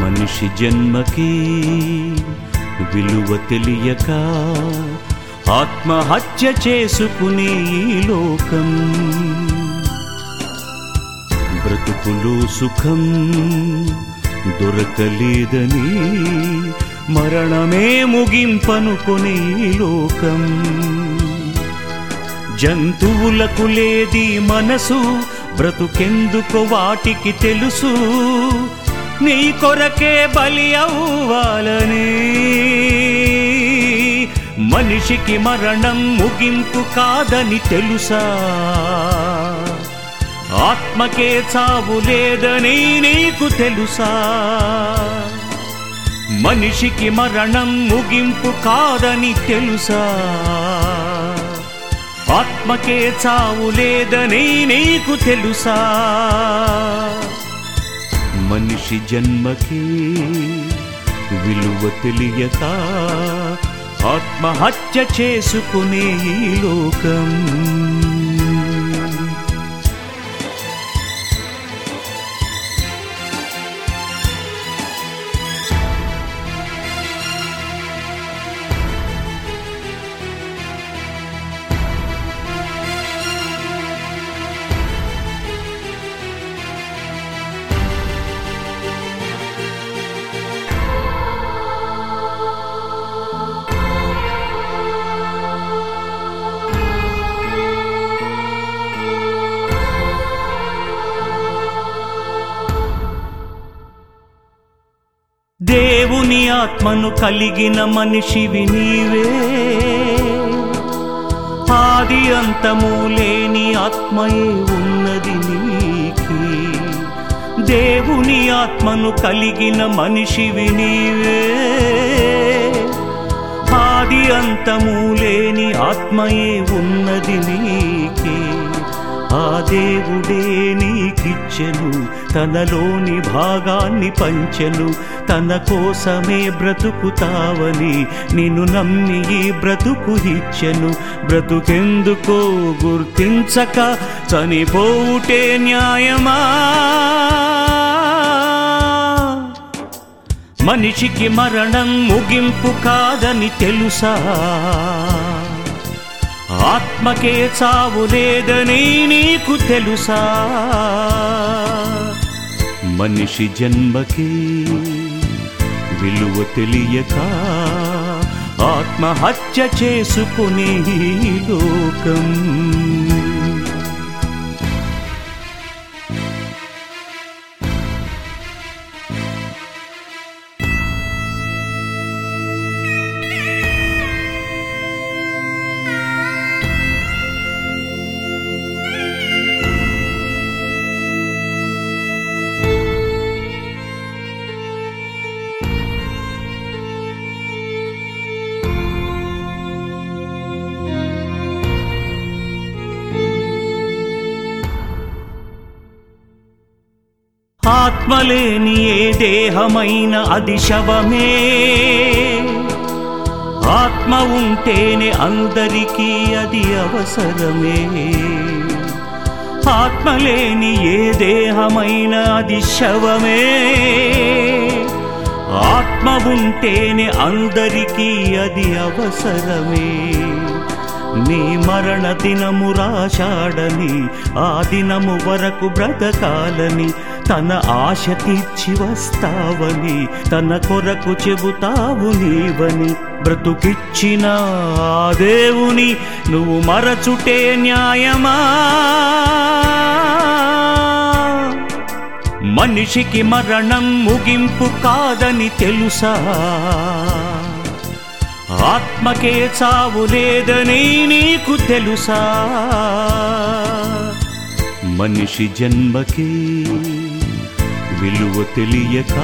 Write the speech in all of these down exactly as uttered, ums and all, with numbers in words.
మనిషి జన్మకి విలువ తెలియక ఆత్మహత్య చేసుకునే ఈ లోకం బ్రతుకులు సుఖం దొరకలేదని మరణమే ముగింపనుకునే ఈ లోకం. జంతువులకు లేది మనసు, బ్రతుకెందుకు వాటికి తెలుసు, నీ కొరకే బలి అవ్వాలని. మనిషికి మరణం ముగింపు కాదని తెలుసా, ఆత్మకే చావు లేదని నీకు తెలుసా? మనిషికి మరణం ముగింపు కాదని తెలుసా, ఆత్మకే చావు లేదని నీకు తెలుసా? మనిషి జన్మకి విలువ తెలియక ఆత్మహత్య చేసుకునే ఈ లోకం. దేవుని ఆత్మను కలిగిన మనిషివి నీవే, ఆది అంతము లేని ఆత్మయే ఉన్నది నీకి. దేవుని ఆత్మను కలిగిన మనిషివి నీవే, ఆది అంతము లేని ఆత్మయే ఉన్నది నీకి. ఆ దేవుడే నీకిచ్చెను, తనలోని భాగాన్ని పంచెను, తన కోసమే బ్రతుకుతావని నిన్ను నమ్మి ఈ బ్రతుకు ఇచ్చెను. బ్రతుకెందుకో గుర్తించక చనిపోవుటే న్యాయమా? మనిషికి మరణం ముగింపు కాదని తెలుసా, ఆత్మకే చావు లేదని నీకు తెలుసా? మనిషి జన్మకి విలువ తెలియక ఆత్మహత్య చేసుకునే ఈ లోకం. ఆత్మలేని ఏ దేహమైన అది శవమే, ఆత్మ ఉంటేనే అందరికీ అది అవసరమే. ఆత్మలేని ఏ దేహమైన అది శవమే, ఆత్మ ఉంటేనే అందరికీ అది అవసరమే. నీ మరణ దినము రాశాడని, ఆ దినము వరకు బ్రతకాలని, తన ఆశ తీర్చి వస్తావని, తన కొరకు చెబుతావు నీవని. బ్రతుకిచ్చిన ఆ దేవుని నువ్వు మరచుటే న్యాయమా? మనిషికి మరణం ముగింపు కాదని తెలుసా? ఆత్మకే చావు లేదని నీకు తెలుసా? మనిషి జన్మకి విలువ తెలియక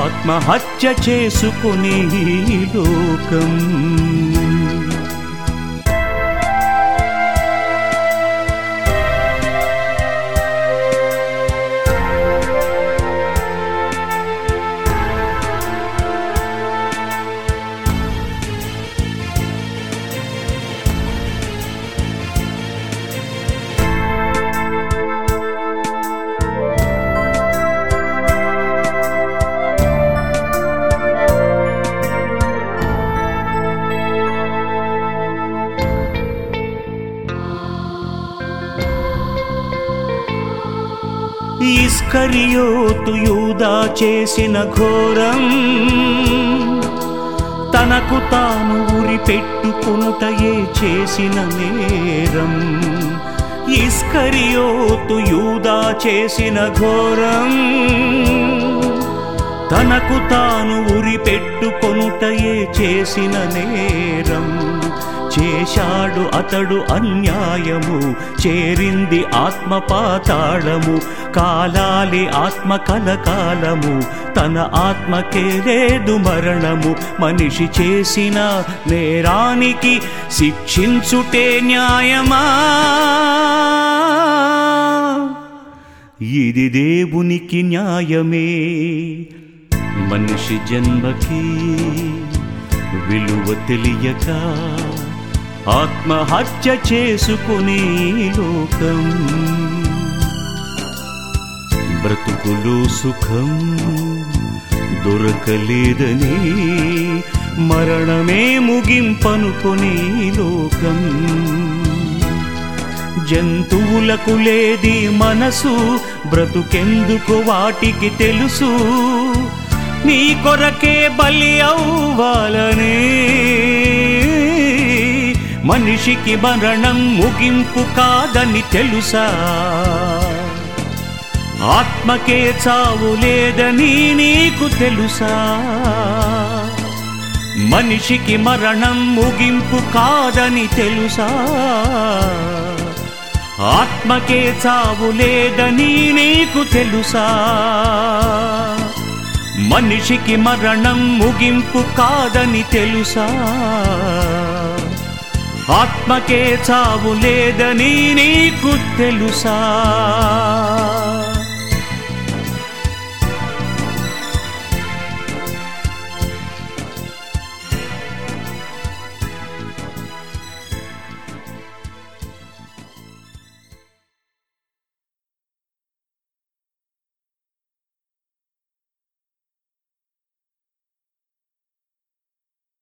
ఆత్మహత్య చేసుకుని లోకం. ఇస్కరియోతు యూదా చేసిన ఘోరం, తనకు తాను ఉరి పెట్టుకొనుటయే చేసిన నేరం. ఇస్కరియోతు యూదా చేసిన ఘోరం, తనకు తాను ఉరి పెట్టుకొనుటయే చేసిన నేరం. చేశాడు అతడు అన్యాయము, చేరింది ఆత్మ పాతాళము, కాలాలి ఆత్మ కలకాలము, తన ఆత్మకే లేదు మరణము. మనిషి చేసిన నేరానికి శిక్షించుటే న్యాయమా? ఇది దేవునికి న్యాయమే. మనిషి జన్మకి విలువ తెలియక ఆత్మహత్య చేసుకుని లోకం. బ్రతుకులో సుఖం దొరకలేదని, మరణమే ముగింపనుకొని లోకం. జంతువులకు లేది మనసు, బ్రతుకెందుకు వాటికి తెలుసు, నీ కొరకే బలి అవ్వాలనే. మనిషికి మరణం ముగింపు కాదని తెలుసా? ఆత్మకే చావు లేదని నీకు తెలుసా? మనిషికి మరణం ముగింపు కాదని తెలుసా? ఆత్మకే చావు లేదని నీకు తెలుసా? మనిషికి మరణం ముగింపు కాదని తెలుసా? ఆత్మకే చావు లేదని నీకు తెలుసా?